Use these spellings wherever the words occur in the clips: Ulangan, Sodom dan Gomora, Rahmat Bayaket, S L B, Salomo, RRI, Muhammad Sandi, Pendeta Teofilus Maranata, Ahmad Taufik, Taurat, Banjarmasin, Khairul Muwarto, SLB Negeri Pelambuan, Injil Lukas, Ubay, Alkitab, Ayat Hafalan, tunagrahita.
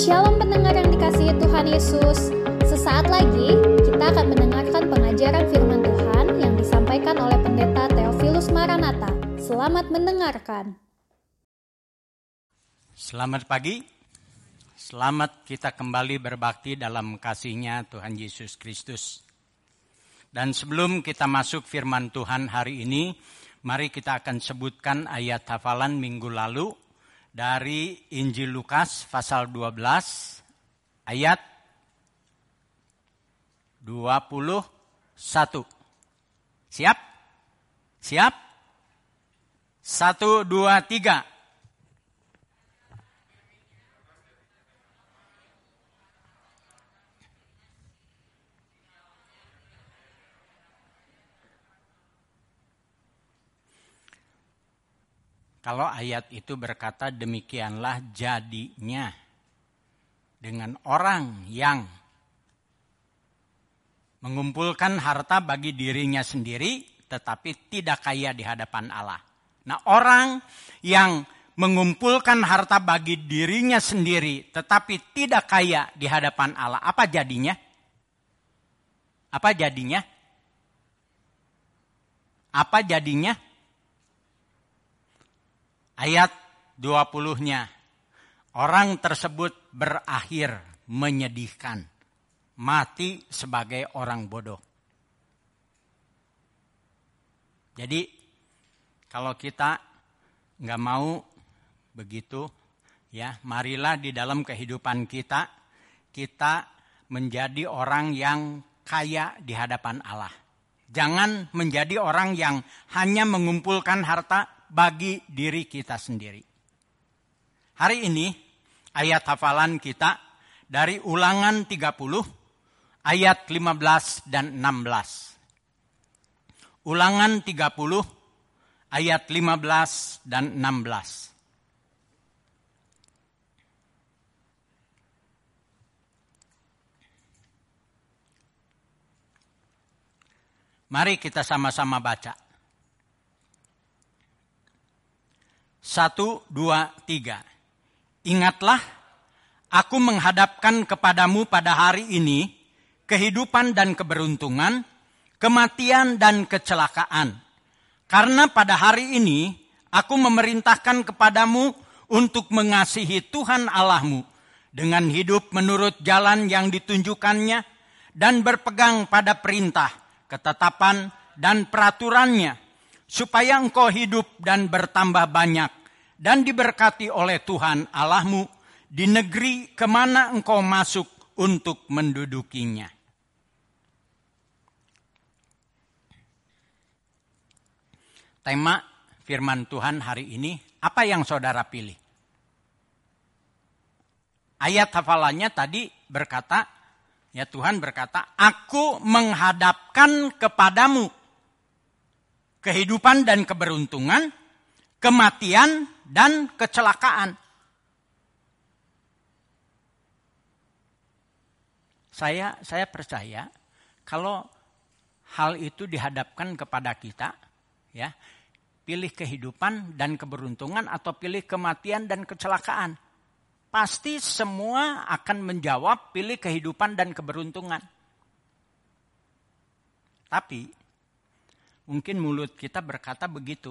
Shalom pendengar yang dikasihi Tuhan Yesus. Sesaat lagi kita akan mendengarkan pengajaran firman Tuhan yang disampaikan oleh Pendeta Teofilus Maranata. Selamat mendengarkan. Selamat pagi. Selamat kita kembali berbakti dalam kasihnya Tuhan Yesus Kristus. Dan sebelum kita masuk firman Tuhan hari ini, mari kita akan sebutkan ayat hafalan minggu lalu dari Injil Lukas pasal 12 ayat 21. Siap? Siap? 1, 2, 3. Kalau ayat itu berkata demikianlah jadinya dengan orang yang mengumpulkan harta bagi dirinya sendiri tetapi tidak kaya di hadapan Allah. Nah, orang yang mengumpulkan harta bagi dirinya sendiri tetapi tidak kaya di hadapan Allah, apa jadinya? Apa jadinya? Apa jadinya? Ayat 20-nya, orang tersebut berakhir menyedihkan, mati sebagai orang bodoh. Jadi kalau kita nggak mau begitu, ya marilah di dalam kehidupan kita menjadi orang yang kaya di hadapan Allah. Jangan menjadi orang yang hanya mengumpulkan harta bagi diri kita sendiri. Hari ini ayat hafalan kita dari Ulangan 30 ayat 15 dan 16. Ulangan 30 ayat 15 dan 16. Mari kita sama-sama baca. 1, 2, 3. Ingatlah, aku menghadapkan kepadamu pada hari ini kehidupan dan keberuntungan, kematian dan kecelakaan. Karena pada hari ini aku memerintahkan kepadamu untuk mengasihi Tuhan Allahmu dengan hidup menurut jalan yang ditunjukkannya dan berpegang pada perintah, ketetapan dan peraturannya, supaya engkau hidup dan bertambah banyak dan diberkati oleh Tuhan Allahmu di negeri kemana engkau masuk untuk mendudukinya. Tema firman Tuhan hari ini, apa yang saudara pilih? Ayat hafalannya tadi berkata, ya Tuhan berkata, aku menghadapkan kepadamu kehidupan dan keberuntungan, kematian dan kecelakaan. Saya percaya kalau hal itu dihadapkan kepada kita, ya, pilih kehidupan dan keberuntungan atau pilih kematian dan kecelakaan, pasti semua akan menjawab pilih kehidupan dan keberuntungan. Tapi mungkin mulut kita berkata begitu.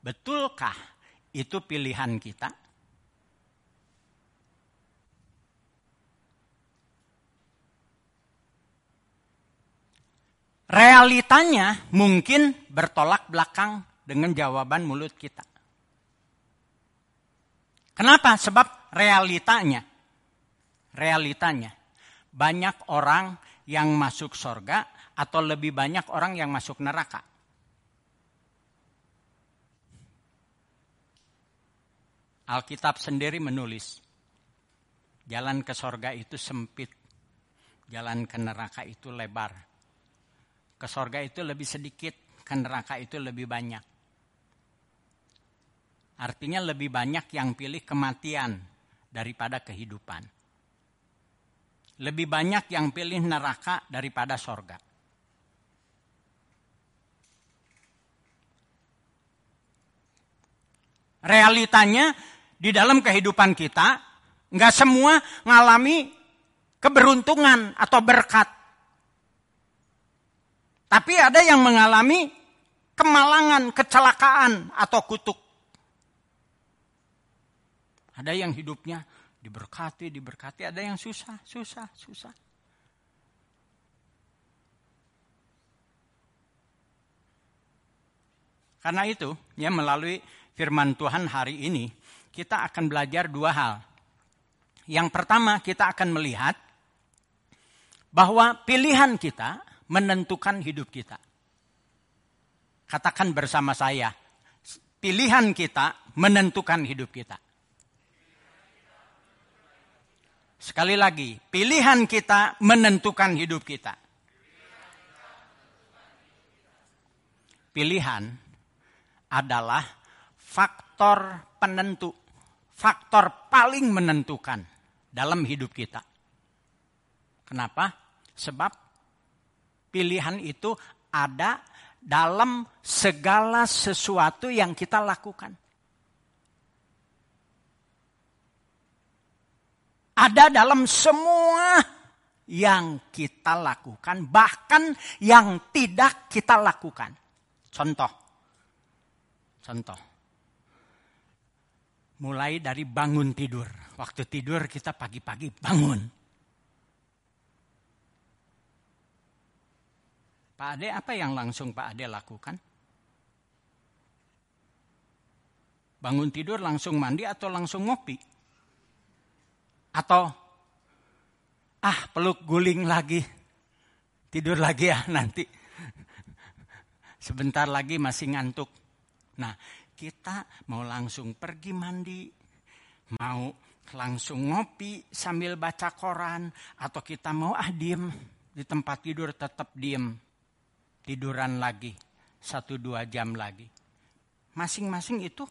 Betulkah itu pilihan kita? Realitanya mungkin bertolak belakang dengan jawaban mulut kita. Kenapa? Sebab realitanya banyak orang yang masuk surga atau lebih banyak orang yang masuk neraka. Alkitab sendiri menulis, jalan ke sorga itu sempit, jalan ke neraka itu lebar. Ke sorga itu lebih sedikit, ke neraka itu lebih banyak. Artinya lebih banyak yang pilih kematian daripada kehidupan. Lebih banyak yang pilih neraka daripada sorga. Realitanya di dalam kehidupan kita Enggak semua ngalami keberuntungan atau berkat. Tapi ada yang mengalami kemalangan, kecelakaan atau kutuk. Ada yang hidupnya diberkati, diberkati. Ada yang susah, susah, susah. Karena itu, ya, melalui firman Tuhan hari ini, kita akan belajar dua hal. Yang pertama, kita akan melihat bahwa pilihan kita menentukan hidup kita. Katakan bersama saya, pilihan kita menentukan hidup kita. Sekali lagi, pilihan kita menentukan hidup kita. Pilihan adalah faktor penentu, faktor paling menentukan dalam hidup kita. Kenapa? Sebab pilihan itu ada dalam segala sesuatu yang kita lakukan. Ada dalam semua yang kita lakukan, bahkan yang tidak kita lakukan. Contoh. Mulai dari bangun tidur. Waktu tidur kita pagi-pagi bangun. Pak Ade, apa yang langsung Pak Ade lakukan? Bangun tidur langsung mandi atau langsung ngopi? Atau, peluk guling lagi. Tidur lagi ya nanti. Sebentar lagi masih ngantuk. Nah, kita mau langsung pergi mandi, mau langsung ngopi sambil baca koran, atau kita mau diem di tempat tidur, tetap diem. Tiduran lagi, 1-2 jam lagi. Masing-masing itu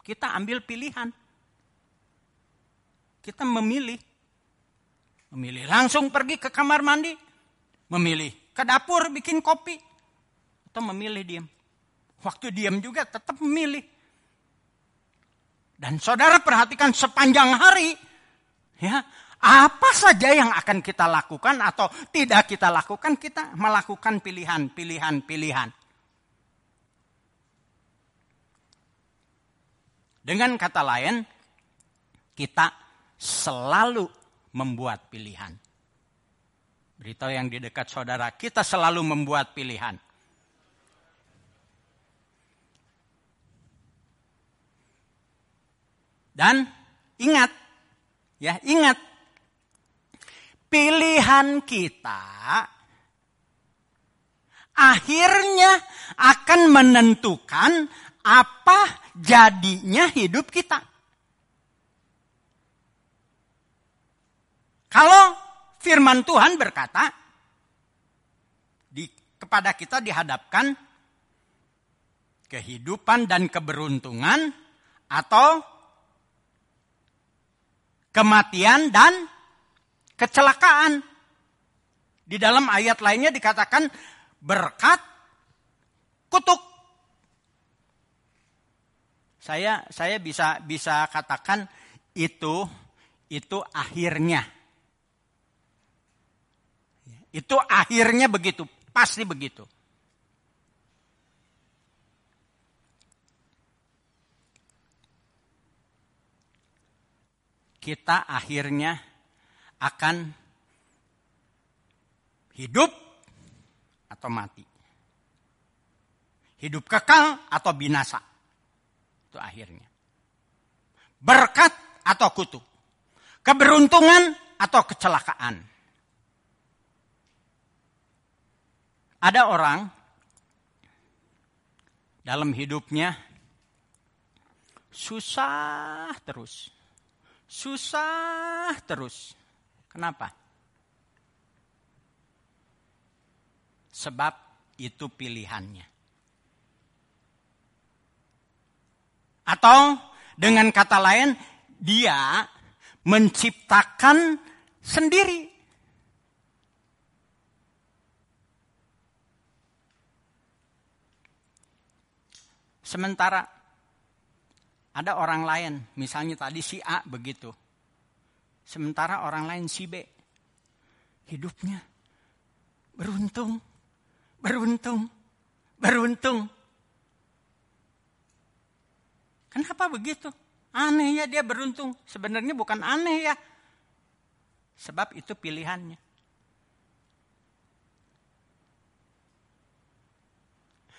kita ambil pilihan. Kita memilih. Memilih langsung pergi ke kamar mandi, memilih ke dapur bikin kopi, atau memilih diem. Waktu diam juga tetap memilih. Dan saudara perhatikan sepanjang hari, ya, apa saja yang akan kita lakukan atau tidak kita lakukan, kita melakukan pilihan. Dengan kata lain, kita selalu membuat pilihan. Beritahu yang di dekat saudara, kita selalu membuat pilihan. Dan ingat, pilihan kita akhirnya akan menentukan apa jadinya hidup kita. Kalau firman Tuhan berkata, kepada kita dihadapkan kehidupan dan keberuntungan atau kematian dan kecelakaan. Di dalam ayat lainnya dikatakan berkat, kutuk. Saya bisa katakan itu akhirnya. Itu akhirnya begitu, pasti begitu. Kita akhirnya akan hidup atau mati. Hidup kekal atau binasa. Itu akhirnya. Berkat atau kutuk. Keberuntungan atau kecelakaan. Ada orang dalam hidupnya susah terus. Kenapa? Sebab itu pilihannya. Atau dengan kata lain, dia menciptakan sendiri. Sementara ada orang lain, misalnya tadi si A begitu. Sementara orang lain si B, hidupnya beruntung. Kenapa begitu? Aneh ya dia beruntung. Sebenarnya bukan aneh ya. Sebab itu pilihannya.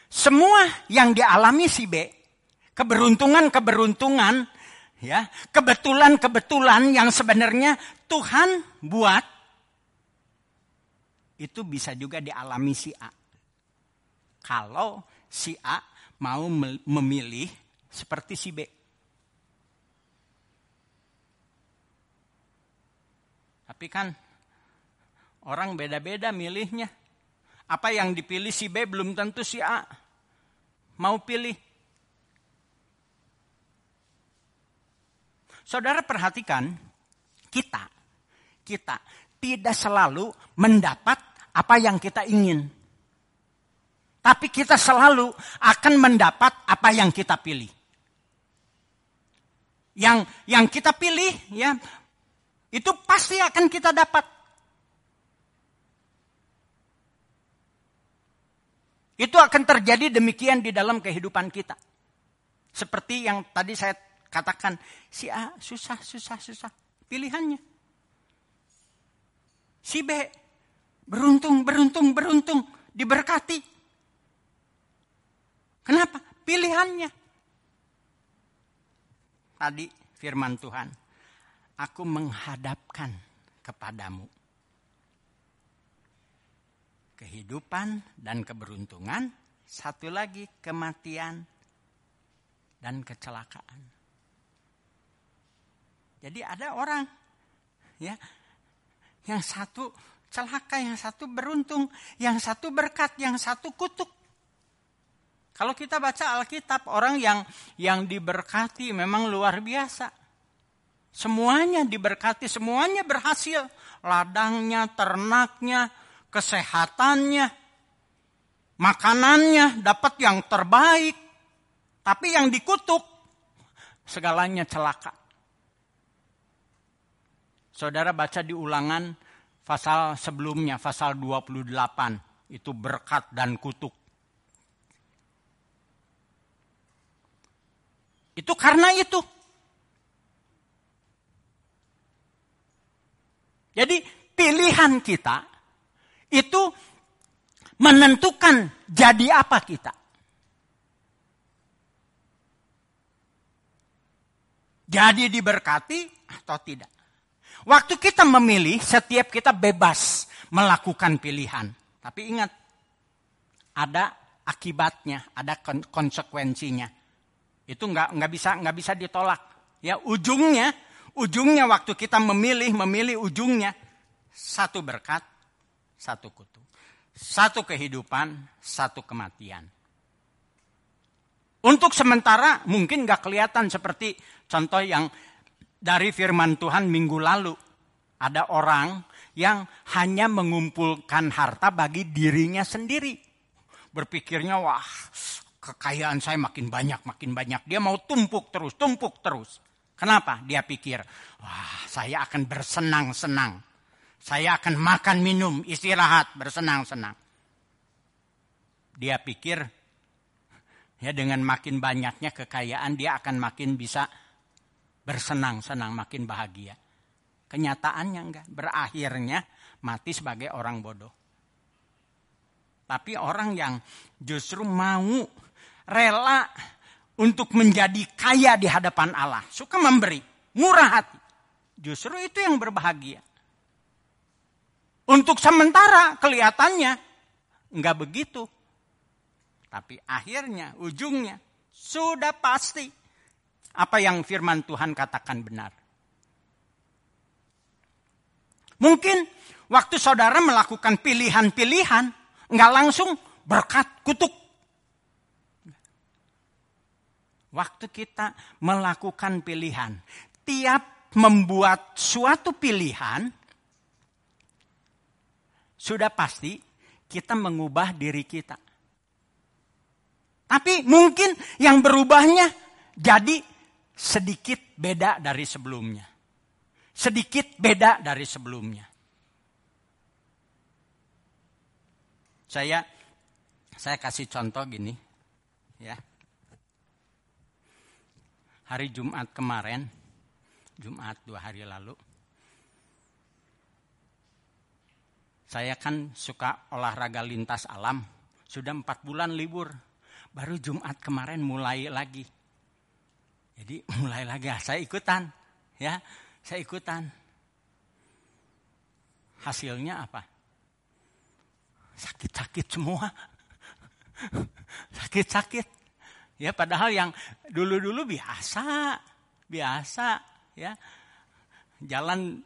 Semua yang dialami si B, keberuntungan-keberuntungan, ya, kebetulan-kebetulan yang sebenarnya Tuhan buat, itu bisa juga dialami si A. Kalau si A mau memilih seperti si B. Tapi kan orang beda-beda milihnya. Apa yang dipilih si B belum tentu si A mau pilih. Saudara perhatikan, kita tidak selalu mendapat apa yang kita ingin. Tapi kita selalu akan mendapat apa yang kita pilih. Yang kita pilih ya, itu pasti akan kita dapat. Itu akan terjadi demikian di dalam kehidupan kita. Seperti yang tadi saya katakan, si A susah. Pilihannya. Si B beruntung. Diberkati. Kenapa? Pilihannya. Tadi firman Tuhan. Aku menghadapkan kepadamu kehidupan dan keberuntungan, satu lagi kematian dan kecelakaan. Jadi ada orang ya, yang satu celaka, yang satu beruntung, yang satu berkat, yang satu kutuk. Kalau kita baca Alkitab, orang yang diberkati memang luar biasa. Semuanya diberkati, semuanya berhasil. Ladangnya, ternaknya, kesehatannya, makanannya dapat yang terbaik. Tapi yang dikutuk, segalanya celaka. Saudara baca di Ulangan pasal sebelumnya, pasal 28. Itu berkat dan kutuk. Itu karena itu. Jadi pilihan kita itu menentukan jadi apa kita. Jadi diberkati atau tidak. Waktu kita memilih, setiap kita bebas melakukan pilihan. Tapi ingat, ada akibatnya, ada konsekuensinya. Itu nggak bisa ditolak. Ya ujungnya waktu kita memilih ujungnya satu berkat, satu kutuk. Satu kehidupan, satu kematian. Untuk sementara mungkin gak kelihatan seperti contoh yang dari firman Tuhan minggu lalu. Ada orang yang hanya mengumpulkan harta bagi dirinya sendiri. Berpikirnya wah kekayaan saya makin banyak. Dia mau tumpuk terus. Kenapa? Dia pikir, wah saya akan bersenang-senang. Saya akan makan, minum, istirahat, bersenang-senang. Dia pikir, ya dengan makin banyaknya kekayaan, dia akan makin bisa bersenang-senang, makin bahagia. Kenyataannya enggak, berakhirnya mati sebagai orang bodoh. Tapi orang yang justru mau rela untuk menjadi kaya di hadapan Allah. Suka memberi, murah hati. Justru itu yang berbahagia. Untuk sementara kelihatannya enggak begitu. Tapi akhirnya, ujungnya sudah pasti. Apa yang firman Tuhan katakan benar. Mungkin waktu saudara melakukan pilihan-pilihan, enggak langsung berkat kutuk. Waktu kita melakukan pilihan, tiap membuat suatu pilihan, sudah pasti kita mengubah diri kita. Tapi mungkin yang berubahnya jadi sedikit beda dari sebelumnya. sedikit beda dari sebelumnya. Saya kasih contoh gini, ya. Hari Jumat kemarin, Jumat 2 hari lalu, saya kan suka olahraga lintas alam, sudah 4 bulan libur, baru Jumat kemarin mulai lagi. Jadi mulai lagi, saya ikutan, ya. Saya ikutan. Hasilnya apa? Sakit-sakit semua. Sakit-sakit. Ya, padahal yang dulu-dulu biasa, ya. Jalan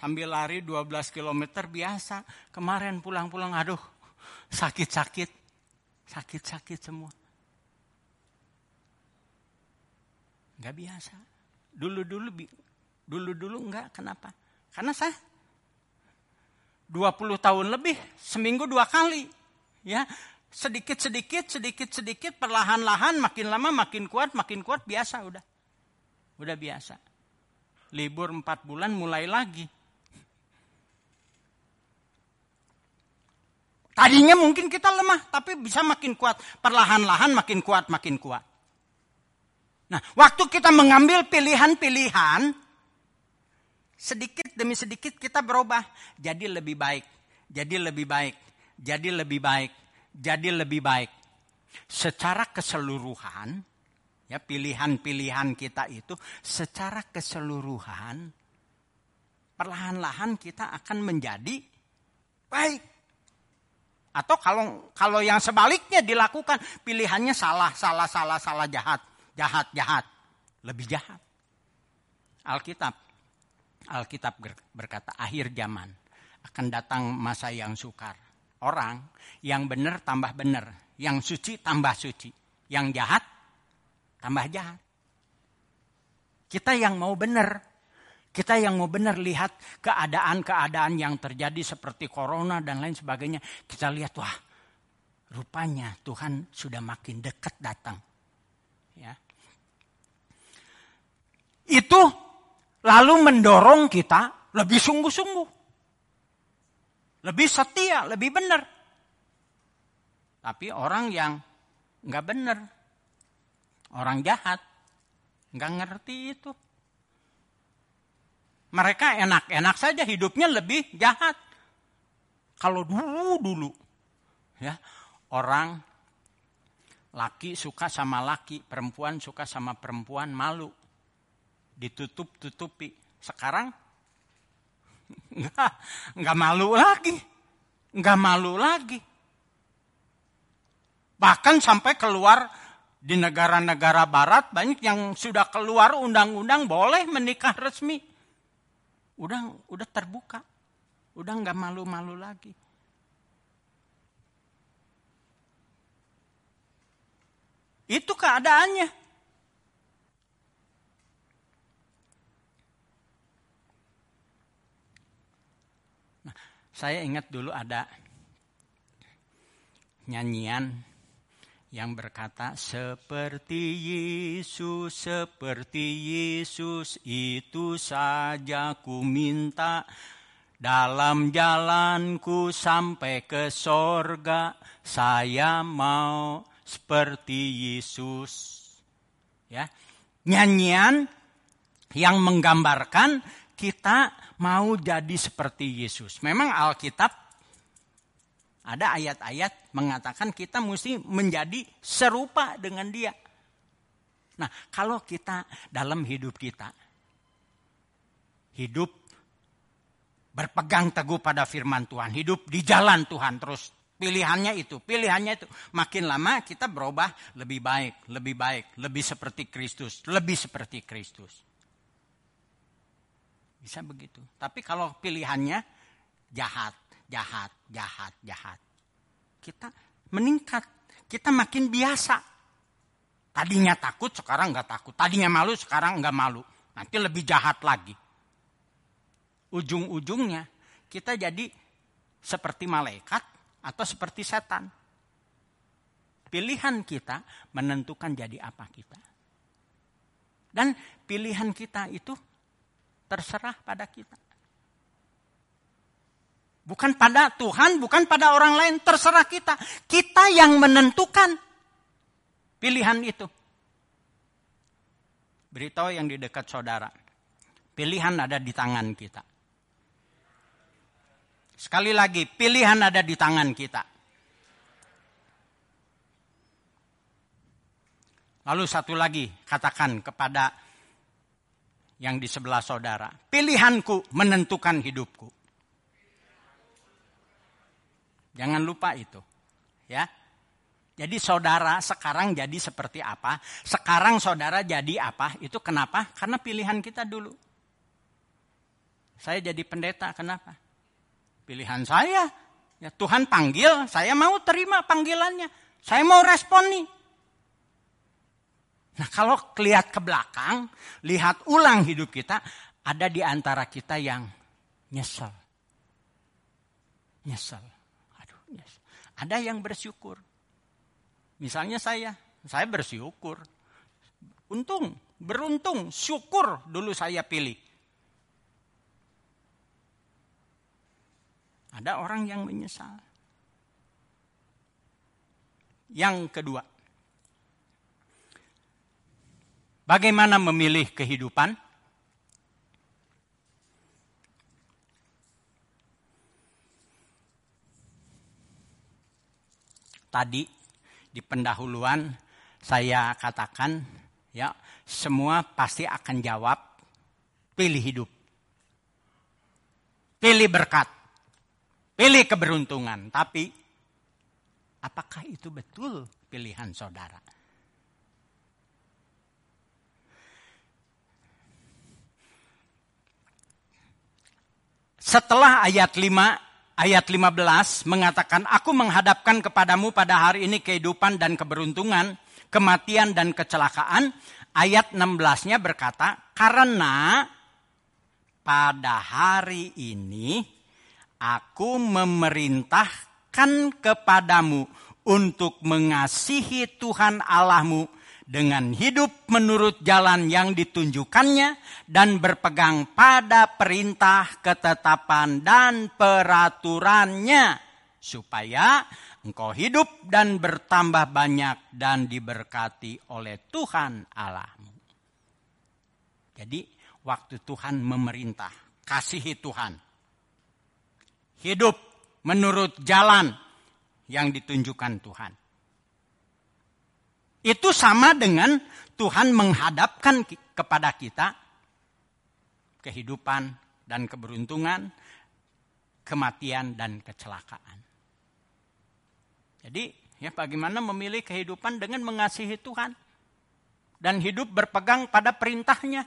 sambil lari 12 km biasa. Kemarin pulang-pulang, aduh, sakit-sakit. Sakit-sakit semua. Enggak biasa. Dulu-dulu enggak, kenapa? Karena saya 20 tahun lebih, seminggu 2 kali. Ya, sedikit-sedikit, perlahan-lahan, makin lama makin kuat, biasa udah. Udah biasa. Libur 4 bulan mulai lagi. Tadinya mungkin kita lemah, tapi bisa makin kuat. Perlahan-lahan makin kuat. Nah, waktu kita mengambil pilihan-pilihan, sedikit demi sedikit kita berubah. Jadi lebih baik. Secara keseluruhan, ya, pilihan-pilihan kita itu secara keseluruhan, perlahan-lahan kita akan menjadi baik. Atau kalau yang sebaliknya dilakukan, pilihannya salah, jahat. Lebih jahat. Alkitab berkata, akhir zaman akan datang masa yang sukar. Orang yang benar tambah benar, yang suci tambah suci, yang jahat tambah jahat. Kita yang mau benar, lihat keadaan-keadaan yang terjadi seperti corona dan lain sebagainya. Kita lihat, wah, rupanya Tuhan sudah makin dekat datang. Ya. Itu lalu mendorong kita lebih sungguh-sungguh. Lebih setia, lebih benar. Tapi orang yang enggak benar, orang jahat, enggak ngerti itu. Mereka enak-enak saja, hidupnya lebih jahat. Kalau dulu, ya, orang laki suka sama laki, perempuan suka sama perempuan, malu. Ditutup-tutupi. Sekarang enggak malu lagi. Bahkan sampai keluar di negara-negara barat, banyak yang sudah keluar undang-undang boleh menikah resmi. Udah terbuka. Udah enggak malu-malu lagi. Itu keadaannya. Saya ingat dulu ada nyanyian yang berkata, seperti Yesus itu saja ku minta, dalam jalanku sampai ke sorga, saya mau seperti Yesus. Ya, nyanyian yang menggambarkan kita mau jadi seperti Yesus. Memang Alkitab ada ayat-ayat mengatakan kita mesti menjadi serupa dengan Dia. Nah, kalau kita dalam hidup kita, hidup berpegang teguh pada firman Tuhan, hidup di jalan Tuhan terus, pilihannya itu. Makin lama kita berubah lebih baik, lebih seperti Kristus. Bisa begitu. Tapi kalau pilihannya jahat. Kita meningkat. Kita makin biasa. Tadinya takut, sekarang enggak takut. Tadinya malu, sekarang enggak malu. Nanti lebih jahat lagi. Ujung-ujungnya kita jadi seperti malaikat atau seperti setan. Pilihan kita menentukan jadi apa kita. Dan pilihan kita itu terserah pada kita. Bukan pada Tuhan, bukan pada orang lain, terserah kita. Kita yang menentukan pilihan itu. Beritahu yang di dekat saudara, pilihan ada di tangan kita. Sekali lagi, pilihan ada di tangan kita. Lalu satu lagi, katakan kepada yang di sebelah saudara, pilihanku menentukan hidupku. Jangan lupa itu, ya. Jadi saudara sekarang jadi seperti apa? Sekarang saudara jadi apa? Itu kenapa? Karena pilihan kita dulu. Saya jadi pendeta, kenapa? Pilihan saya. Ya, Tuhan panggil, saya mau terima panggilannya. Saya mau responi. Nah, kalau lihat ke belakang, lihat ulang hidup kita, ada di antara kita yang nyesel. Nyesel. Ada yang bersyukur. Misalnya saya bersyukur. Untung, beruntung, syukur dulu saya pilih. Ada orang yang menyesal. Yang kedua, bagaimana memilih kehidupan? Tadi di pendahuluan saya katakan, ya, semua pasti akan jawab pilih hidup. Pilih berkat. Pilih keberuntungan. Tapi apakah itu betul pilihan saudara? Setelah ayat 5 Ayat 15 mengatakan, aku menghadapkan kepadamu pada hari ini kehidupan dan keberuntungan, kematian dan kecelakaan. Ayat 16-nya berkata, karena pada hari ini aku memerintahkan kepadamu untuk mengasihi Tuhan Allahmu dengan hidup menurut jalan yang ditunjukkannya dan berpegang pada perintah, ketetapan, dan peraturannya. Supaya engkau hidup dan bertambah banyak dan diberkati oleh Tuhan Allahmu. Jadi waktu Tuhan memerintah, kasihi Tuhan. Hidup menurut jalan yang ditunjukkan Tuhan. Itu sama dengan Tuhan menghadapkan kepada kita kehidupan dan keberuntungan, kematian dan kecelakaan. Jadi, ya, bagaimana memilih kehidupan dengan mengasihi Tuhan dan hidup berpegang pada perintahnya.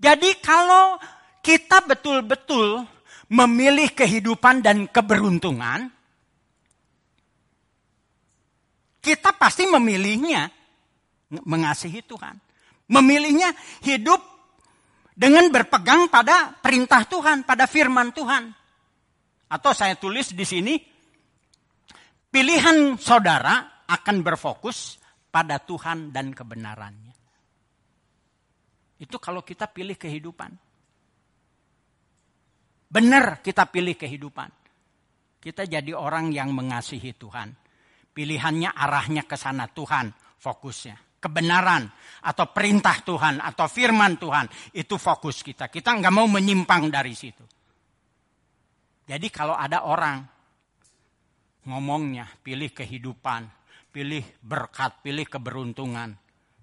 Jadi kalau kita betul-betul memilih kehidupan dan keberuntungan, kita pasti memilihnya mengasihi Tuhan. Memilihnya hidup dengan berpegang pada perintah Tuhan, pada firman Tuhan. Atau saya tulis di sini, pilihan saudara akan berfokus pada Tuhan dan kebenarannya. Itu kalau kita pilih kehidupan. Benar kita pilih kehidupan. Kita jadi orang yang mengasihi Tuhan. Pilihannya arahnya ke sana Tuhan fokusnya. Kebenaran atau perintah Tuhan atau firman Tuhan itu fokus kita. Kita nggak mau menyimpang dari situ. Jadi kalau ada orang ngomongnya pilih kehidupan, pilih berkat, pilih keberuntungan.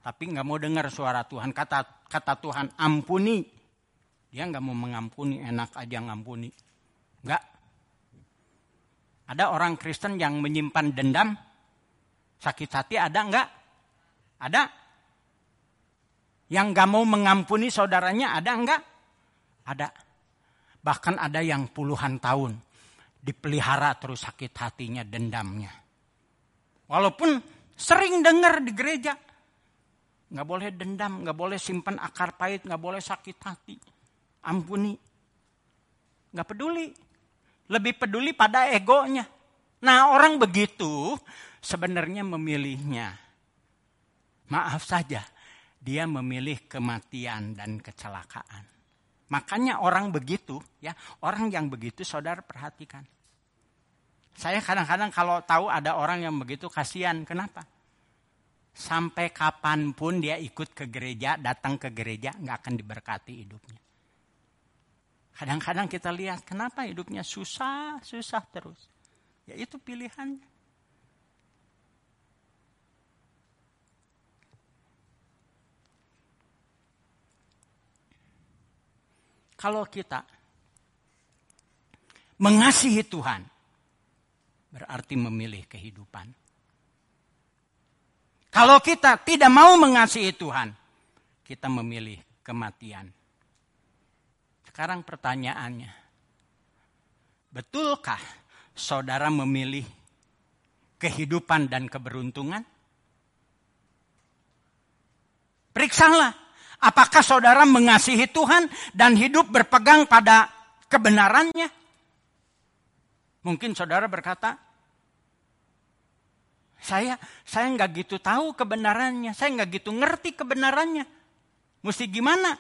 Tapi nggak mau dengar suara Tuhan. Kata Tuhan ampuni. Dia nggak mau mengampuni, enak aja ngampuni. Nggak. Ada orang Kristen yang menyimpan dendam, sakit hati ada enggak? Ada. Yang enggak mau mengampuni saudaranya ada enggak? Ada. Bahkan ada yang puluhan tahun dipelihara terus sakit hatinya, dendamnya. Walaupun sering dengar di gereja, enggak boleh dendam, enggak boleh simpan akar pahit, enggak boleh sakit hati. Ampuni. Enggak peduli. Lebih peduli pada egonya. Nah, orang begitu sebenarnya memilihnya. Maaf saja, dia memilih kematian dan kecelakaan. Makanya orang begitu, ya, orang yang begitu saudara perhatikan. Saya kadang-kadang kalau tahu ada orang yang begitu kasihan, kenapa? Sampai kapanpun dia ikut ke gereja, datang ke gereja, gak akan diberkati hidupnya. Kadang-kadang kita lihat kenapa hidupnya susah terus. Ya itu pilihannya. Kalau kita mengasihi Tuhan, berarti memilih kehidupan. Kalau kita tidak mau mengasihi Tuhan, kita memilih kematian. Sekarang pertanyaannya, betulkah saudara memilih kehidupan dan keberuntungan? Periksalah, apakah saudara mengasihi Tuhan dan hidup berpegang pada kebenarannya? Mungkin saudara berkata, saya nggak gitu tahu kebenarannya, saya nggak gitu ngerti kebenarannya, mesti gimana?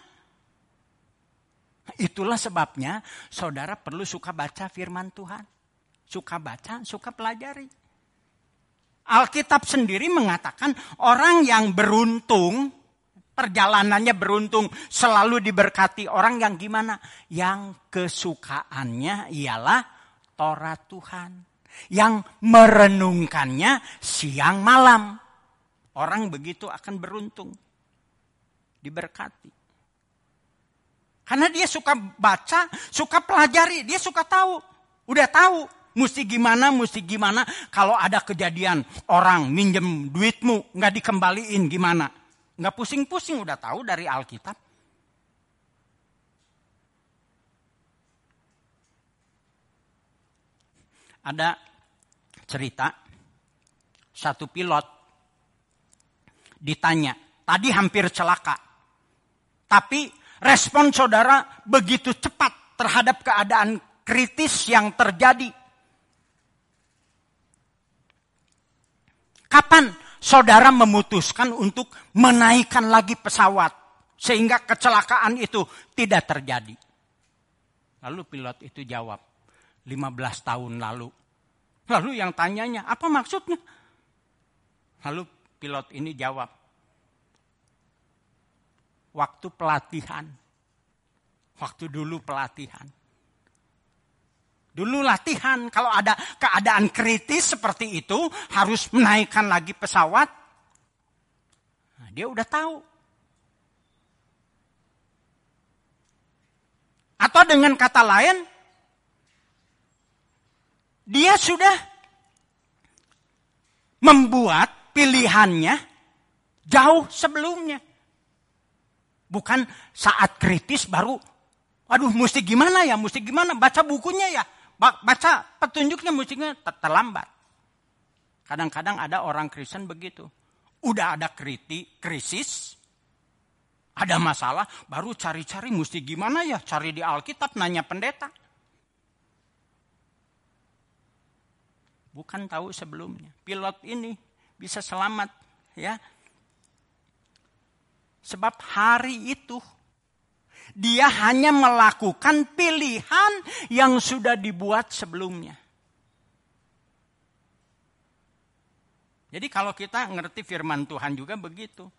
Itulah sebabnya saudara perlu suka baca firman Tuhan. Suka baca, suka pelajari. Alkitab sendiri mengatakan orang yang beruntung, perjalanannya beruntung, selalu diberkati. Orang yang gimana? Yang kesukaannya ialah Taurat Tuhan. Yang merenungkannya siang malam. Orang begitu akan beruntung, diberkati. Karena dia suka baca, suka pelajari, dia suka tahu. Udah tahu, mesti gimana. Kalau ada kejadian orang minjem duitmu, gak dikembaliin gimana. Gak pusing-pusing, udah tahu dari Alkitab. Ada cerita, satu pilot ditanya, tadi hampir celaka, tapi respon saudara begitu cepat terhadap keadaan kritis yang terjadi. Kapan saudara memutuskan untuk menaikkan lagi pesawat sehingga kecelakaan itu tidak terjadi? Lalu pilot itu jawab, 15 tahun lalu. Lalu yang tanyanya, apa maksudnya? Lalu pilot ini jawab, Waktu dulu pelatihan. Dulu latihan, kalau ada keadaan kritis seperti itu, harus menaikkan lagi pesawat. Nah, dia udah tahu. Atau dengan kata lain, dia sudah membuat pilihannya jauh sebelumnya. Bukan saat kritis baru, aduh mesti gimana, baca bukunya ya, baca petunjuknya mestinya terlambat. Kadang-kadang ada orang Kristen begitu, udah ada krisis, ada masalah, baru cari-cari mesti gimana ya, cari di Alkitab, nanya pendeta. Bukan tahu sebelumnya, pilot ini bisa selamat ya. Sebab hari itu dia hanya melakukan pilihan yang sudah dibuat sebelumnya. Jadi kalau kita ngerti firman Tuhan juga begitu.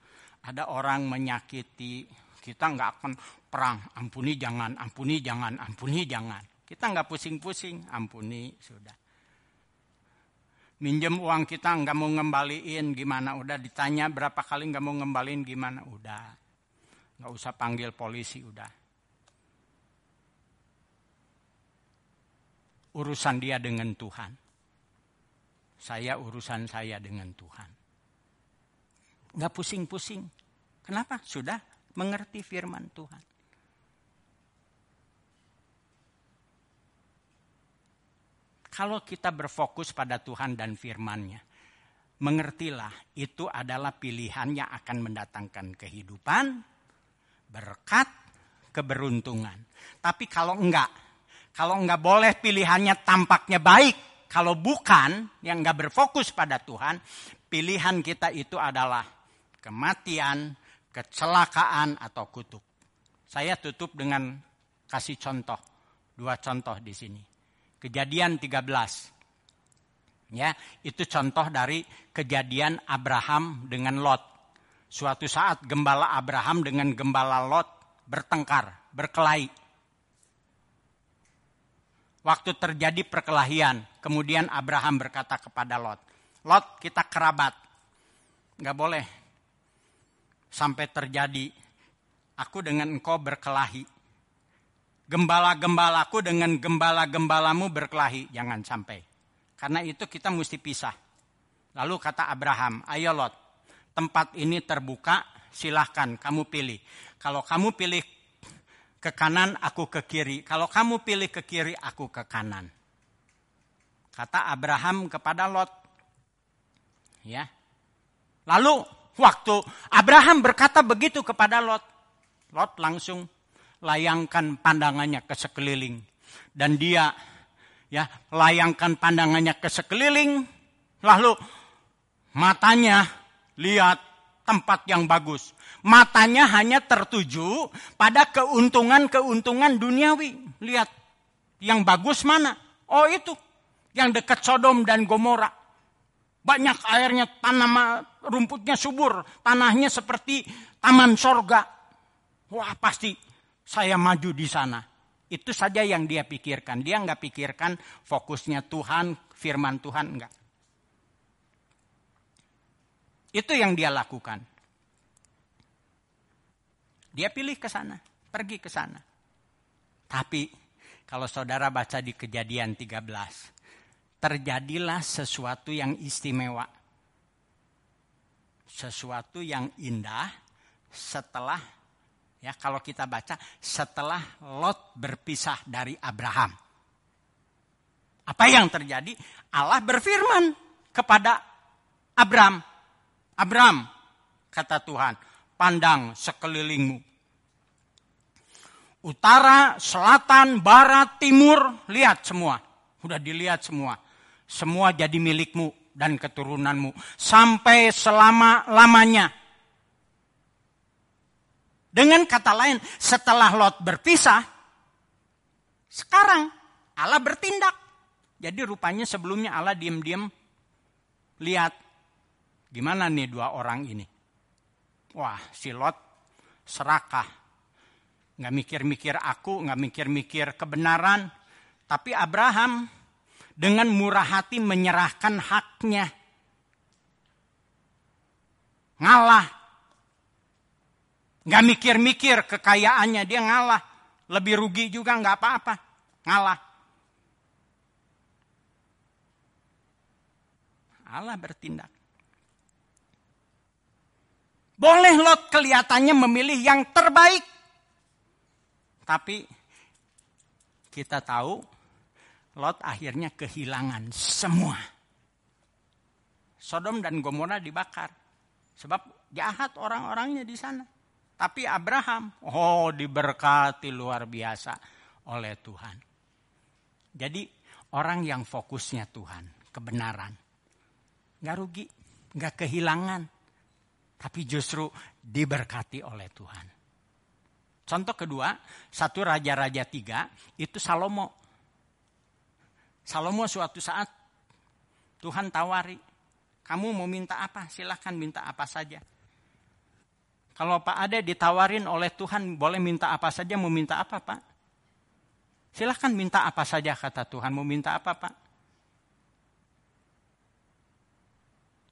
Ada orang menyakiti, kita gak akan perang. Ampuni jangan. Kita gak pusing-pusing, ampuni sudah. Minjem uang kita nggak mau ngembaliin gimana, udah ditanya berapa kali nggak mau ngembaliin gimana, udah nggak usah panggil polisi, udah urusan dia dengan Tuhan, urusan saya dengan Tuhan, nggak pusing-pusing. Kenapa? Sudah mengerti firman Tuhan. Kalau kita berfokus pada Tuhan dan firman-Nya, mengertilah itu adalah pilihan yang akan mendatangkan kehidupan, berkat, keberuntungan. Tapi kalau enggak boleh pilihannya tampaknya baik, kalau bukan, yang enggak berfokus pada Tuhan, pilihan kita itu adalah kematian, kecelakaan atau kutuk. Saya tutup dengan kasih contoh, dua contoh di sini. Kejadian 13. Ya, itu contoh dari kejadian Abraham dengan Lot. Suatu saat gembala Abraham dengan gembala Lot bertengkar, berkelahi. Waktu terjadi perkelahian, kemudian Abraham berkata kepada Lot, "Lot, kita kerabat. Enggak boleh sampai terjadi aku dengan engkau berkelahi. Gembala-gembalaku dengan gembala-gembalamu berkelahi, jangan sampai. Karena itu kita mesti pisah." Lalu kata Abraham, "Ayo Lot, tempat ini terbuka, silahkan kamu pilih. Kalau kamu pilih ke kanan, aku ke kiri. Kalau kamu pilih ke kiri, aku ke kanan." Kata Abraham kepada Lot. Ya. Lalu waktu Abraham berkata begitu kepada Lot, Lot langsung layangkan pandangannya ke sekeliling. Dan dia layangkan pandangannya ke sekeliling, lalu matanya lihat tempat yang bagus. Matanya hanya tertuju pada keuntungan-keuntungan duniawi. Lihat, yang bagus mana? Oh itu, yang dekat Sodom dan Gomora. Banyak airnya, tanaman rumputnya subur, tanahnya seperti taman sorga. Wah pasti saya maju di sana. Itu saja yang dia pikirkan. Dia enggak pikirkan fokusnya Tuhan, firman Tuhan, enggak. Itu yang dia lakukan. Dia pilih ke sana, pergi ke sana. Tapi kalau saudara baca di Kejadian 13, terjadilah sesuatu yang istimewa. Sesuatu yang indah setelah, ya kalau kita baca, setelah Lot berpisah dari Abraham. Apa yang terjadi? Allah berfirman kepada Abram. "Abram," kata Tuhan, "pandang sekelilingmu. Utara, selatan, barat, timur, lihat semua." Udah dilihat semua. Semua jadi milikmu dan keturunanmu sampai selama-lamanya. Dengan kata lain, setelah Lot berpisah, sekarang Allah bertindak. Jadi rupanya sebelumnya Allah diam-diam lihat gimana nih dua orang ini. Wah, si Lot serakah. Nggak mikir-mikir aku, nggak mikir-mikir kebenaran. Tapi Abraham dengan murah hati menyerahkan haknya. Ngalah. Nggak mikir-mikir kekayaannya, dia ngalah. Lebih rugi juga nggak apa-apa, ngalah. Allah bertindak. Boleh Lot kelihatannya memilih yang terbaik. Tapi kita tahu Lot akhirnya kehilangan semua. Sodom dan Gomora dibakar. Sebab jahat orang-orangnya di sana. Tapi Abraham, oh diberkati luar biasa oleh Tuhan. Jadi orang yang fokusnya Tuhan, kebenaran. Gak rugi, gak kehilangan. Tapi justru diberkati oleh Tuhan. Contoh kedua, satu Raja-Raja 3, itu Salomo. Salomo suatu saat Tuhan tawari, kamu mau minta apa? Silahkan minta apa saja. Kalau Pak Ade ditawarin oleh Tuhan, boleh minta apa saja, mau minta apa Pak? Silahkan minta apa saja, kata Tuhan, mau minta apa Pak?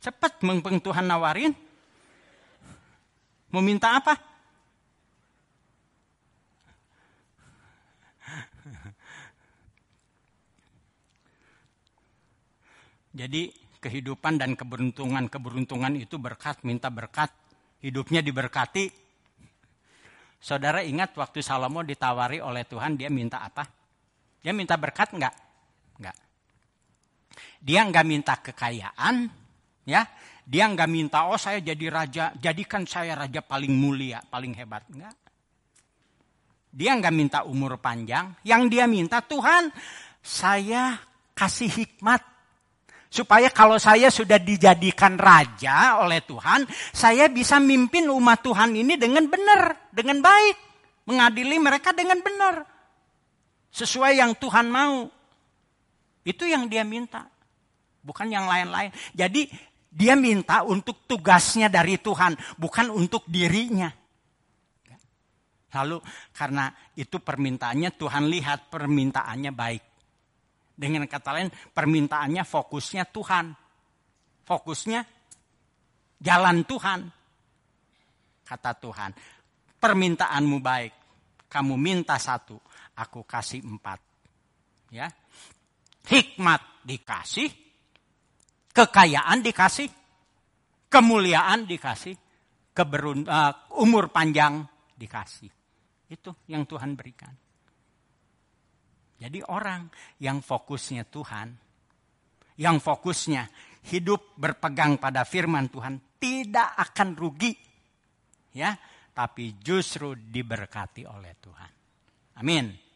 Cepat mengpeng Tuhan nawarin. Mau minta apa? Jadi kehidupan dan keberuntungan itu berkat, minta berkat, hidupnya diberkati. Saudara ingat waktu Salomo ditawari oleh Tuhan, dia minta apa? Dia minta berkat enggak? Enggak. Dia enggak minta kekayaan, ya. Dia enggak minta, oh saya jadi raja, jadikan saya raja paling mulia, paling hebat. Enggak. Dia enggak minta umur panjang. Yang dia minta, Tuhan saya kasih hikmat. Supaya kalau saya sudah dijadikan raja oleh Tuhan, saya bisa mimpin umat Tuhan ini dengan benar, dengan baik. Mengadili mereka dengan benar. Sesuai yang Tuhan mau. Itu yang dia minta. Bukan yang lain-lain. Jadi dia minta untuk tugasnya dari Tuhan. Bukan untuk dirinya. Lalu karena itu permintaannya, Tuhan lihat permintaannya baik. Dengan kata lain, permintaannya fokusnya Tuhan. Fokusnya jalan Tuhan. Kata Tuhan, permintaanmu baik. Kamu minta satu, aku kasih 4. Ya. Hikmat dikasih, kekayaan dikasih, kemuliaan dikasih, umur panjang dikasih. Itu yang Tuhan berikan. Jadi orang yang fokusnya Tuhan, yang fokusnya hidup berpegang pada firman Tuhan, tidak akan rugi, ya, tapi justru diberkati oleh Tuhan. Amin.